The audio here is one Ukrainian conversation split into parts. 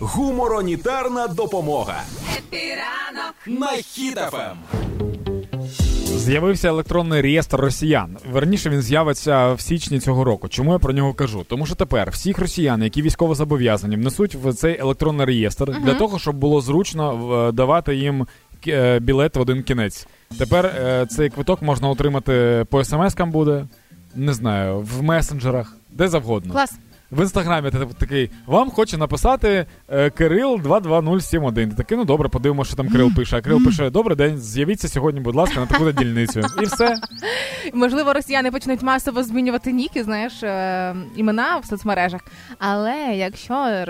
Гуморонітарна допомога. Хепі-ранок на Хіт.ФМ. З'явився електронний реєстр росіян. Верніше, він з'явиться в січні цього року. Чому я про нього кажу? Тому що тепер всіх росіян, які військово зобов'язані, внесуть в цей електронний реєстр для того, щоб було зручно давати їм білет в один кінець. Тепер цей квиток можна отримати по смс-кам буде, не знаю, в месенджерах, де завгодно. Клас. В інстаграмі ти такий, вам хоче написати кирил22071. Ти такий, ну добре, подивимося, що там Кирил пише. А Кирил пише, добрий день, з'явіться сьогодні, будь ласка, на таку-то дільницю. І все. Можливо, росіяни почнуть масово змінювати ніки, знаєш, імена в соцмережах. Але якщо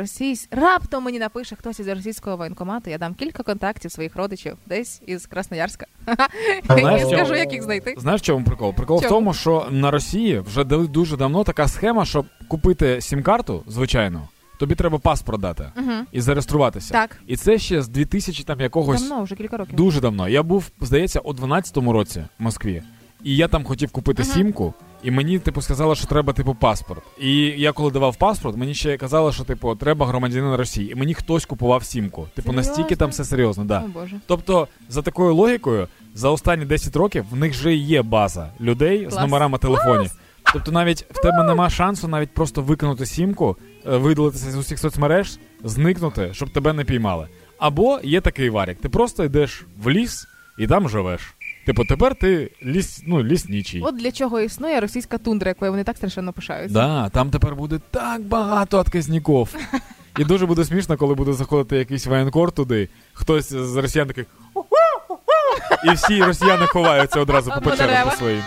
раптом мені напише хтось із російського воєнкомату, я дам кілька контактів своїх родичів десь із Красноярська. Я скажу, як їх знайти. Знаєш, в чому прикол? Прикол в тому, що на Росії вже дуже давно така схема, щоб купити сім-карту, звичайно, тобі треба паспорт дати і зареєструватися. Так. І це ще з 2000 там якогось... Давно, вже кілька років. Дуже давно. Я був, здається, у 12-му році в Москві. І я там хотів купити сімку, і мені, сказали, що треба, паспорт. І я коли давав паспорт, мені ще казали, що, треба громадянина Росії. І мені хтось купував сімку. Настільки там все серйозно, да. О, Боже. Тобто, за такою логікою, за останні 10 років в них вже є база людей з номерами телефонів. Тобто навіть в тебе нема шансу навіть просто викинути сімку, видалитися з усіх соцмереж, зникнути, щоб тебе не піймали. Або є такий варік. Ти просто йдеш в ліс і там живеш. Тепер ти лісничий. От для чого існує російська тундра, якою вони так страшенно пишаються. Да, там тепер буде так багато відказників. І дуже буде смішно, коли буде заходити якийсь воєнкор туди, хтось з росіян такий... І всі росіяни ховаються одразу по печерах по своїм.